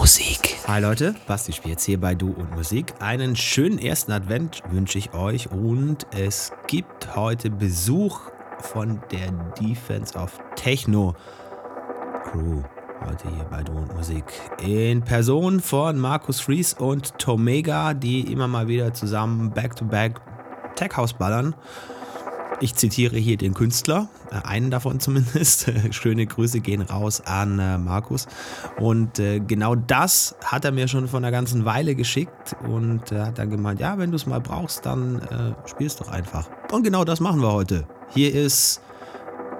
Musik. Hi Leute, Basti Spielz hier bei Du und Musik. Einen schönen ersten Advent wünsche ich euch und es gibt heute Besuch von der Defense of Techno-Crew. Heute hier bei Du und Musik. In Person von Markus Freeze und Tomega, die immer mal wieder zusammen Back-to-Back Tech-House ballern. Ich zitiere hier den Künstler, einen davon zumindest. Schöne Grüße gehen raus an Markus. Und genau das hat er mir schon vor einer ganzen Weile geschickt und hat dann gemeint, ja, wenn du es mal brauchst, dann spielst doch einfach. Und genau das machen wir heute. Hier ist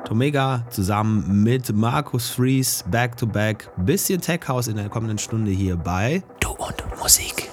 Tomega zusammen mit Markus Freeze, Back-to-Back. Bisschen Tech House in der kommenden Stunde hier bei Du und Musik.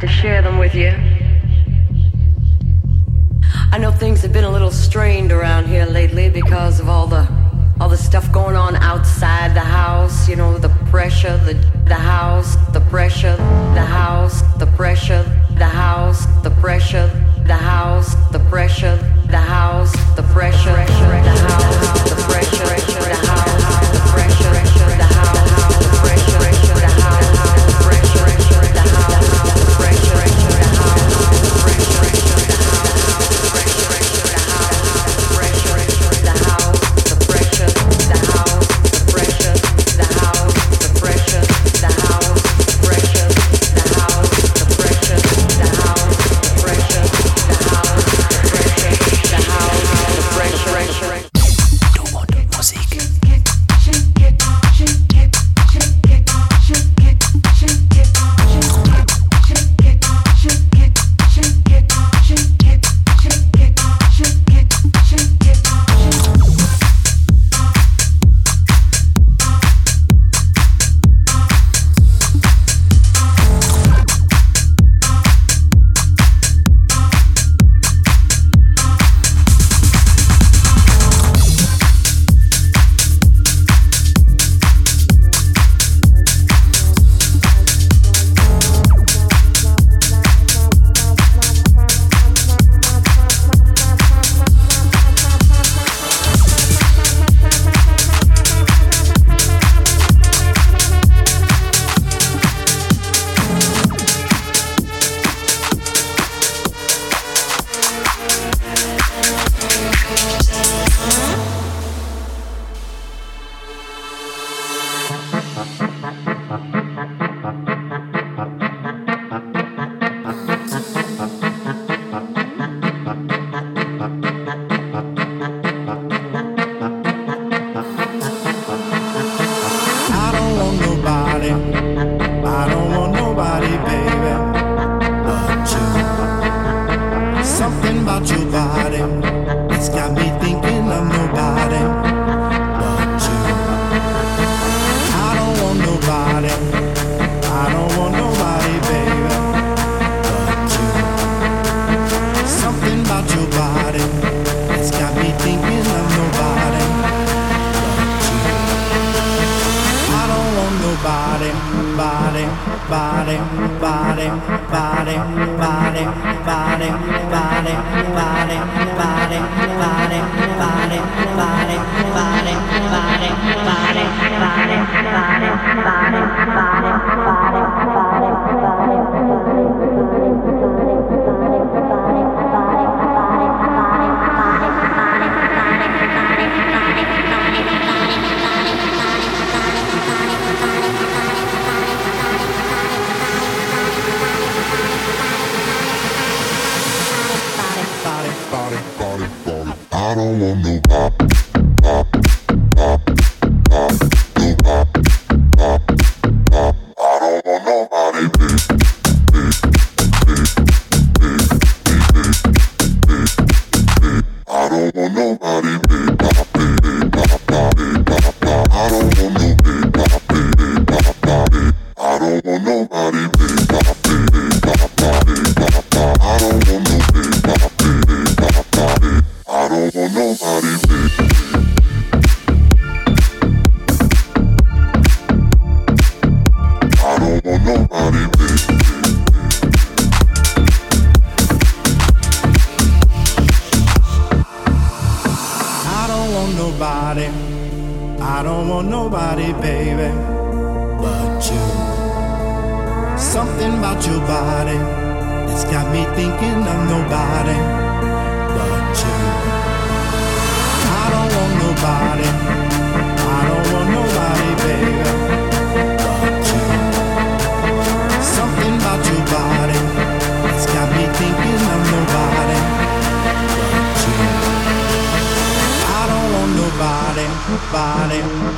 to share them with you. I know things have been a little strained around here lately because of all the stuff going on outside the house, you know,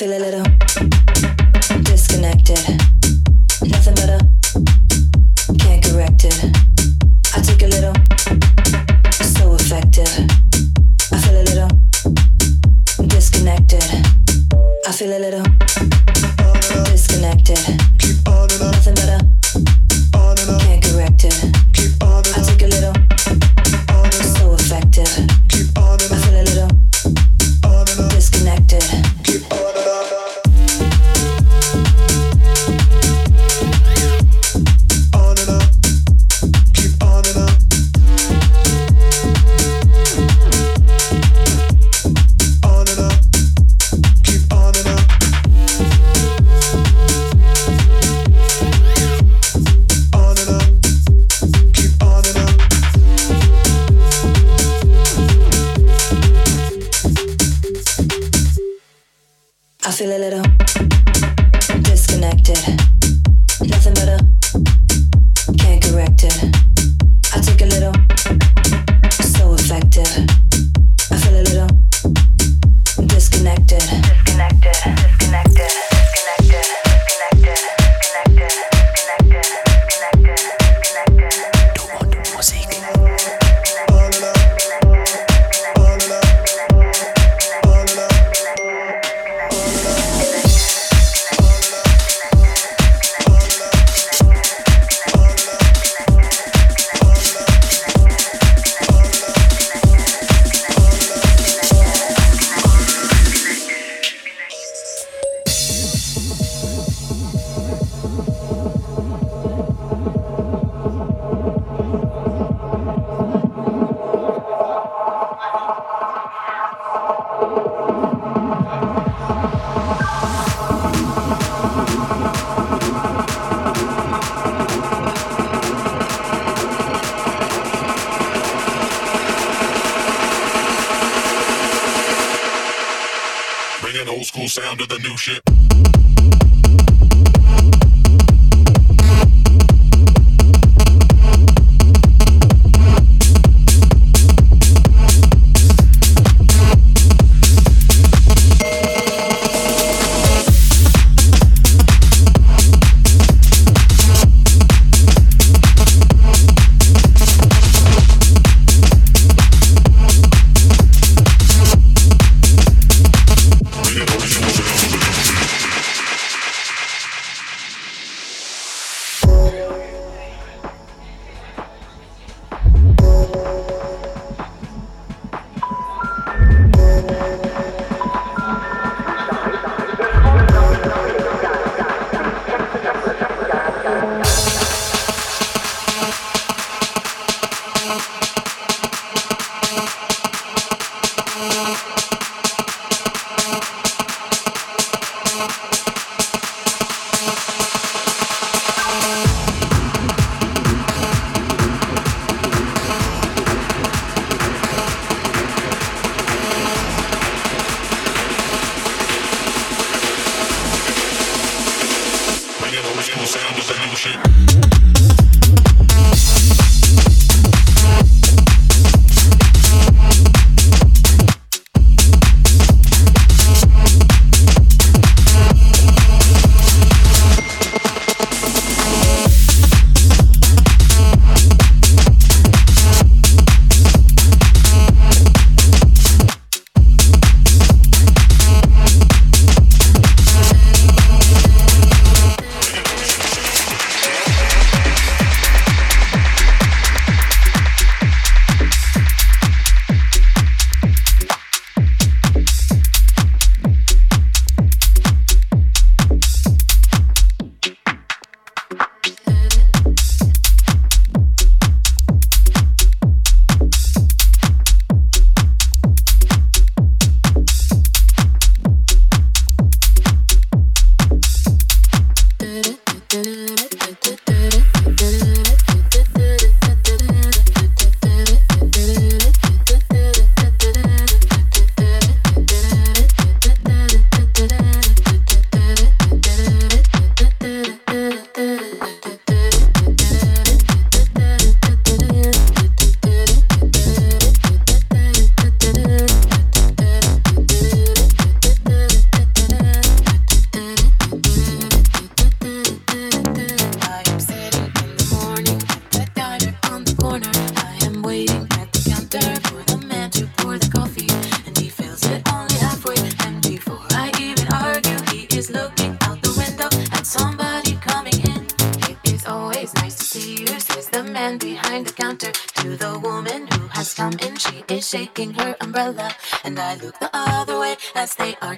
Feel a little disconnected, nothing better, can't correct it. I took a little, so effective. I feel a little disconnected. I feel a little disconnected. Keep on and up. Nothing better, can't correct it. Keep on and up. I took a little, so effective. Keep on and up. I feel a little disconnected. Keep on. sound of the new shit.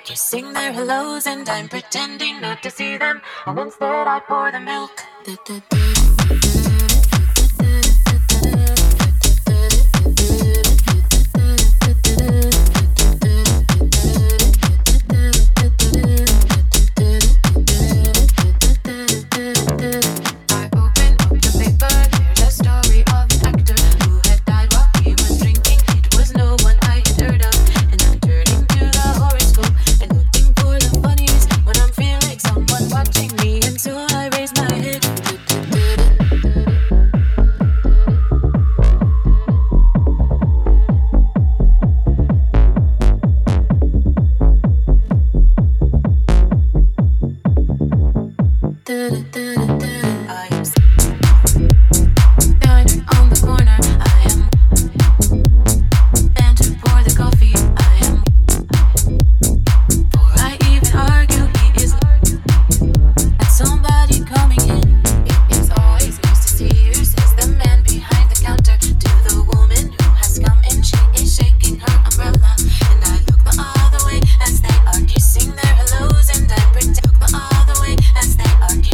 Kissing their hellos and I'm pretending not to see them, and instead I pour the milk.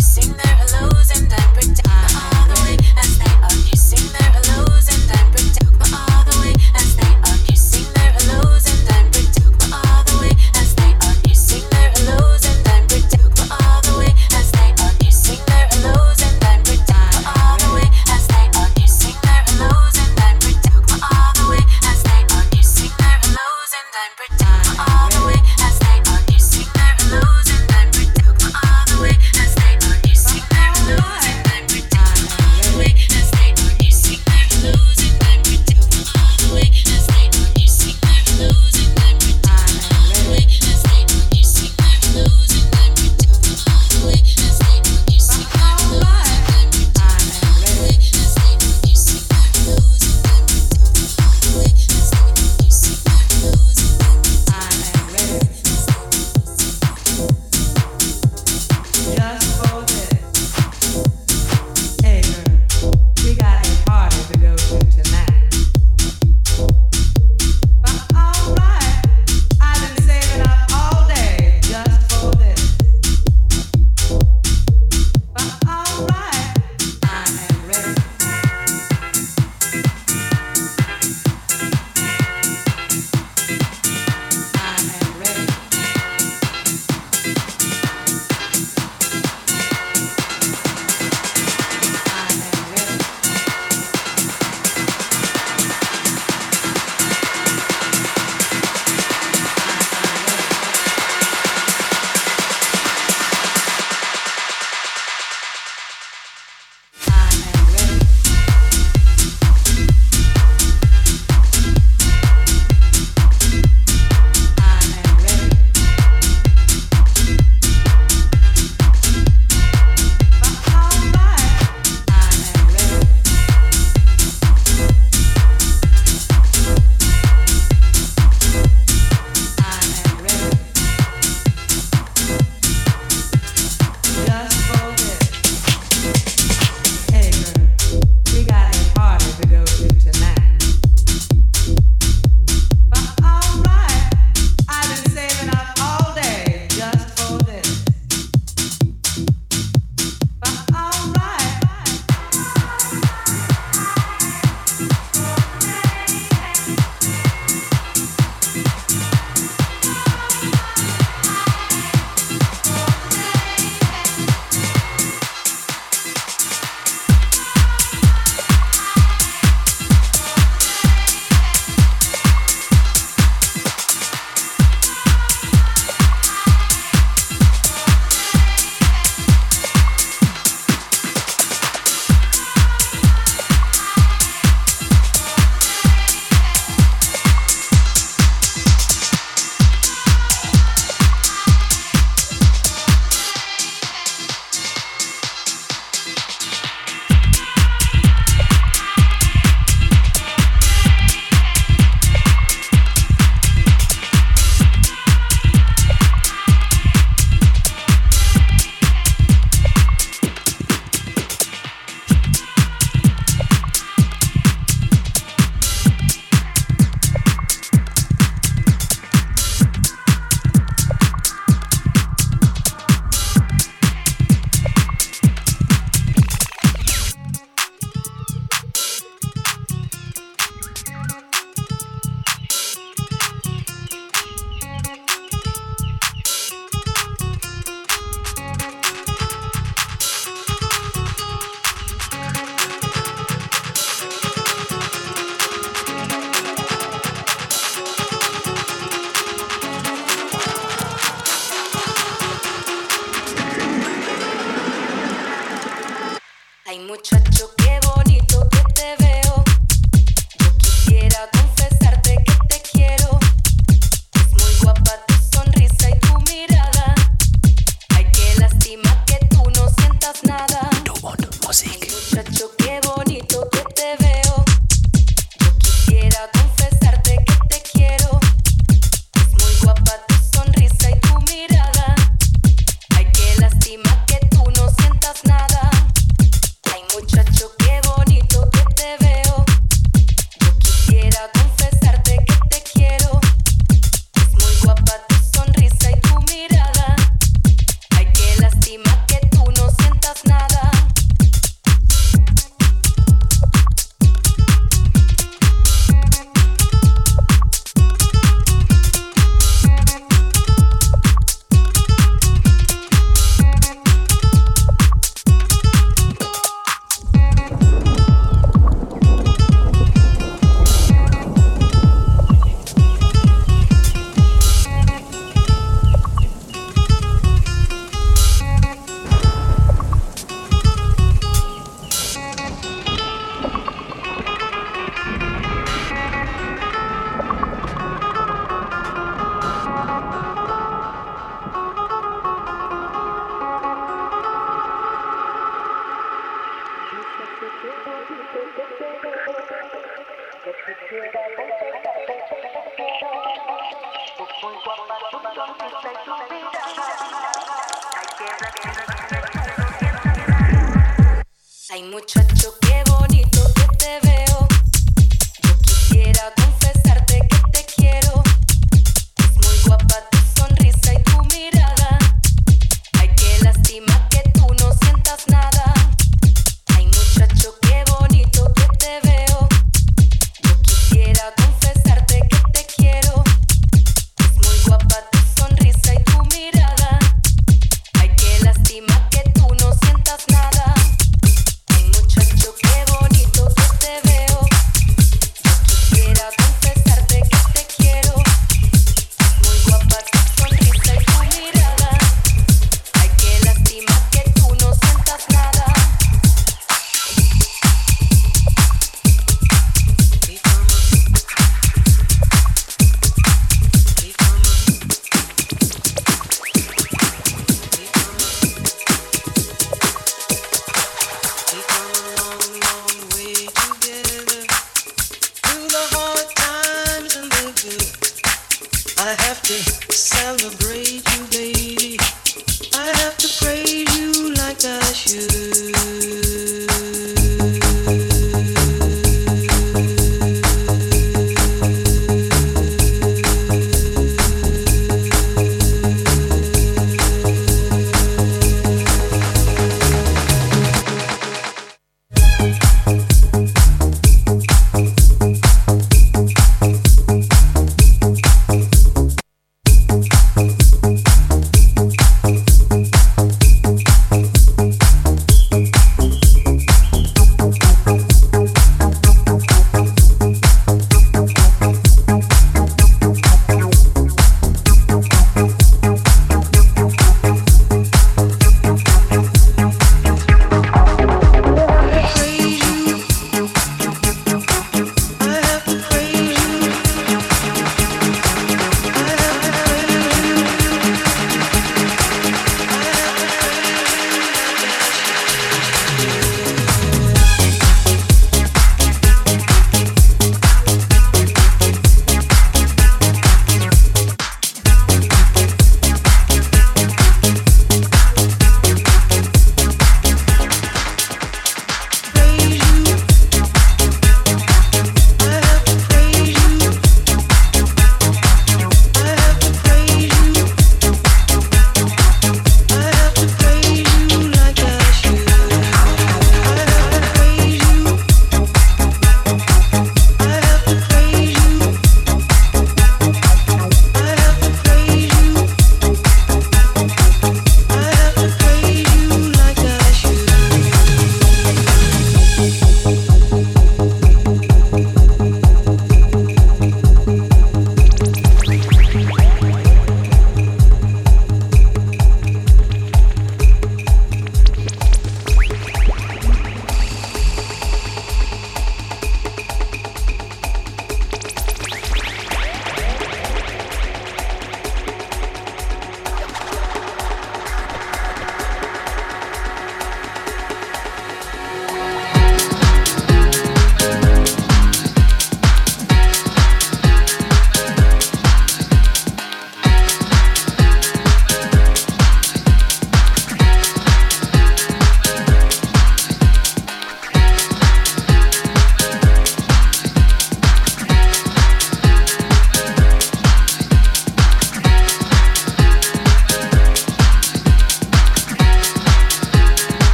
Sing there.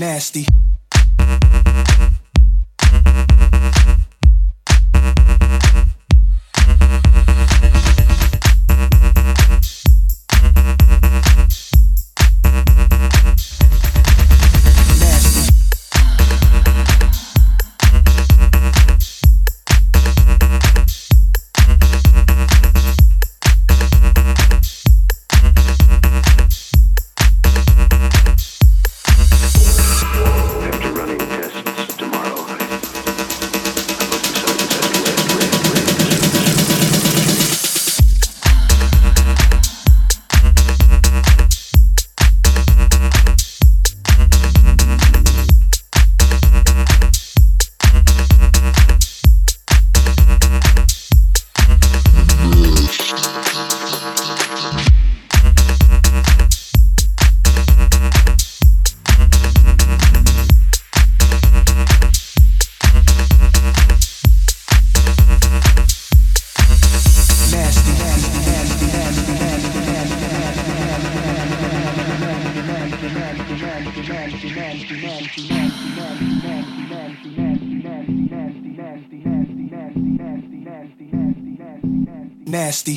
nasty. Nasty.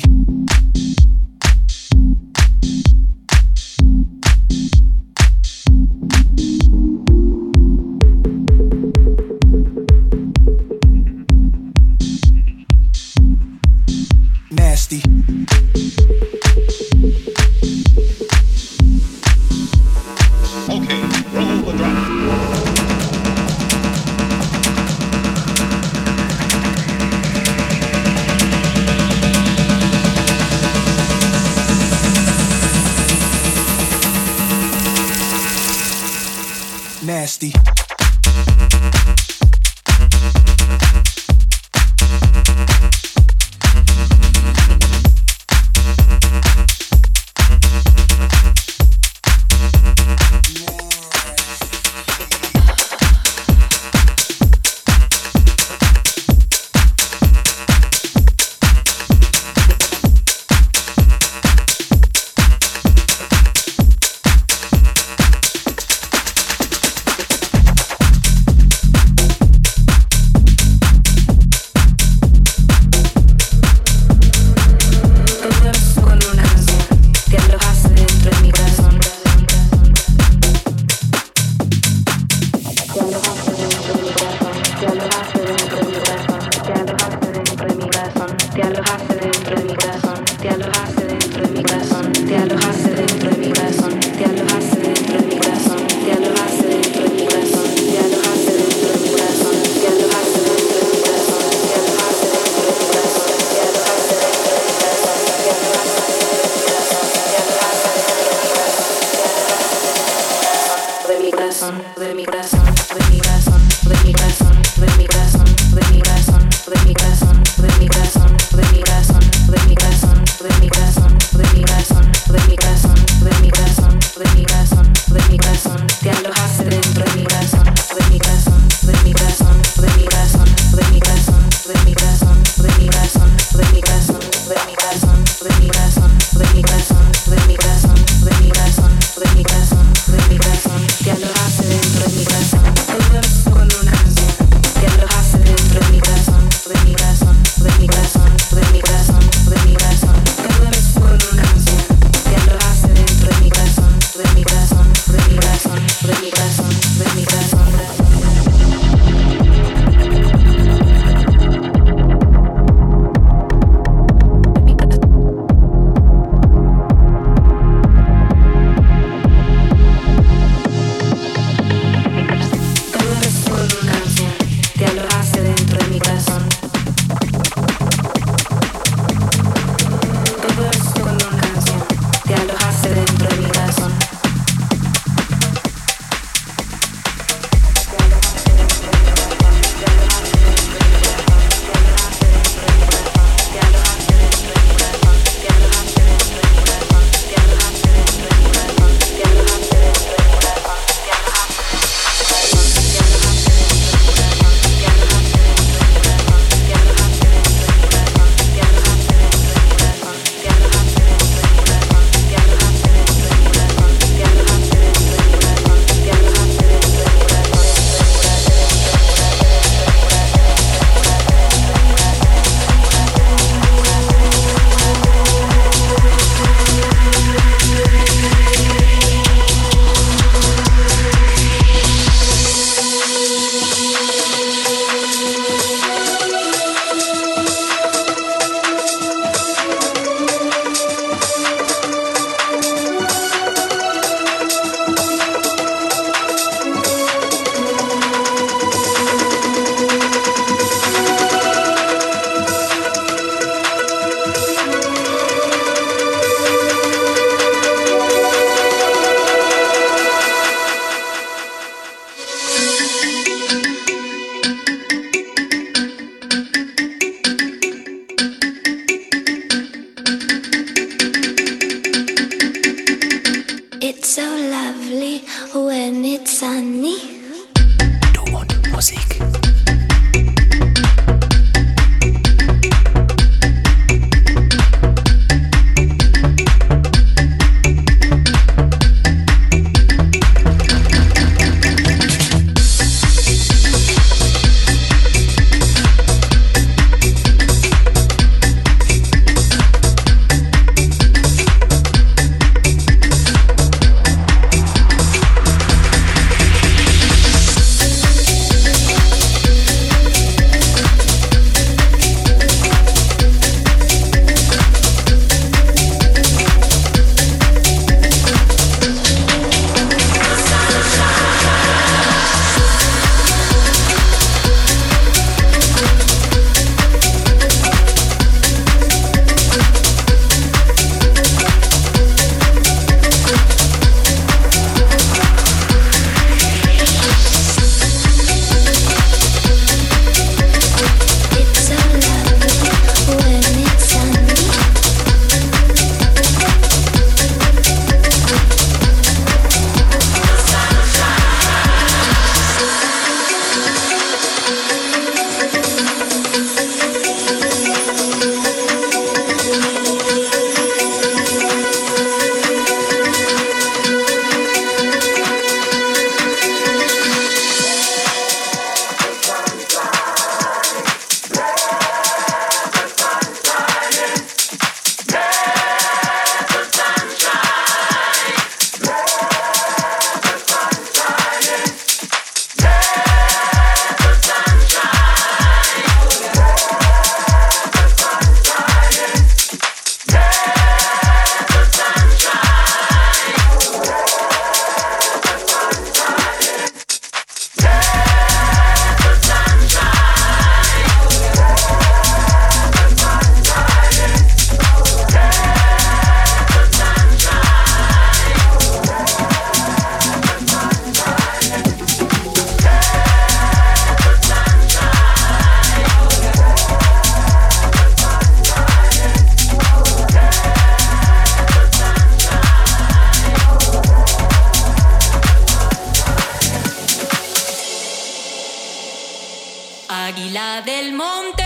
Nasty. Nasty. águila del monte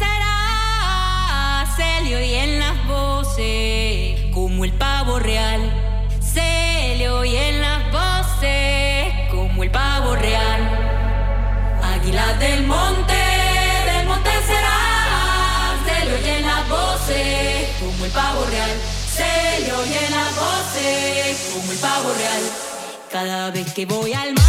será, se le oyen las voces como el pavo real, se le oyen las voces como el pavo real. Águila del monte será, se le oyen las voces como el pavo real, se le oyen las voces como el pavo real. Cada vez que voy al mar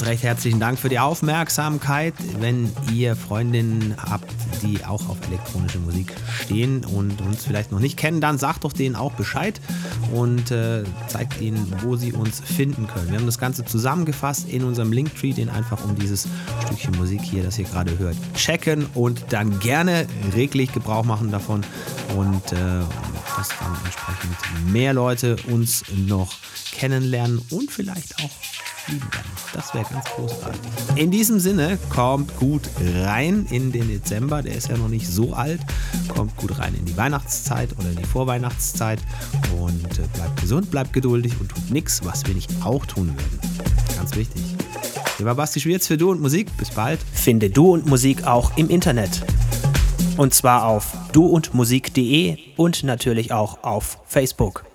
ganz recht herzlichen Dank für die Aufmerksamkeit. Wenn ihr Freundinnen habt, die auch auf elektronische Musik stehen und uns vielleicht noch nicht kennen, dann sagt doch denen auch Bescheid und zeigt ihnen, wo sie uns finden können. Wir haben das Ganze zusammengefasst in unserem Linktree, den einfach um dieses Stückchen Musik hier, das ihr gerade hört, checken und dann gerne reglich Gebrauch machen davon und dass dann entsprechend mehr Leute uns noch kennenlernen und vielleicht auch lieben werden. Das wäre ganz großartig. In diesem Sinne, kommt gut rein in den Dezember, der ist ja noch nicht so alt. Kommt gut rein in die Weihnachtszeit oder in die Vorweihnachtszeit und bleibt gesund, bleibt geduldig und tut nichts, was wir nicht auch tun würden. Ganz wichtig. Hier war Basti Spielz für Du und Musik. Bis bald. Finde Du und Musik auch im Internet. Und zwar auf duundmusik.de und natürlich auch auf Facebook.